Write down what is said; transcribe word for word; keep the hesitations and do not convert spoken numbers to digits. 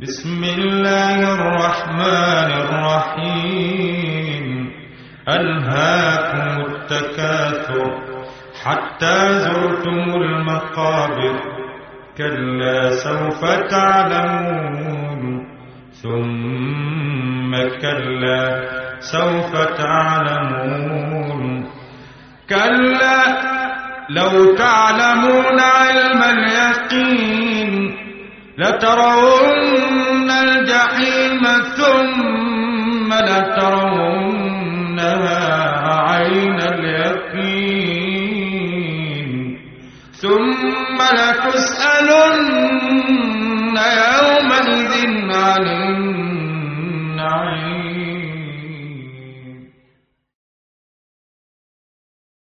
بسم الله الرحمن الرحيم ألهاكم التكاثر حتى زرتم المقابر كلا سوف تعلمون ثم كلا سوف تعلمون كلا لو تعلمون علم اليقين لترون الجحيم ثم لترونها عين اليقين ثم لتسألن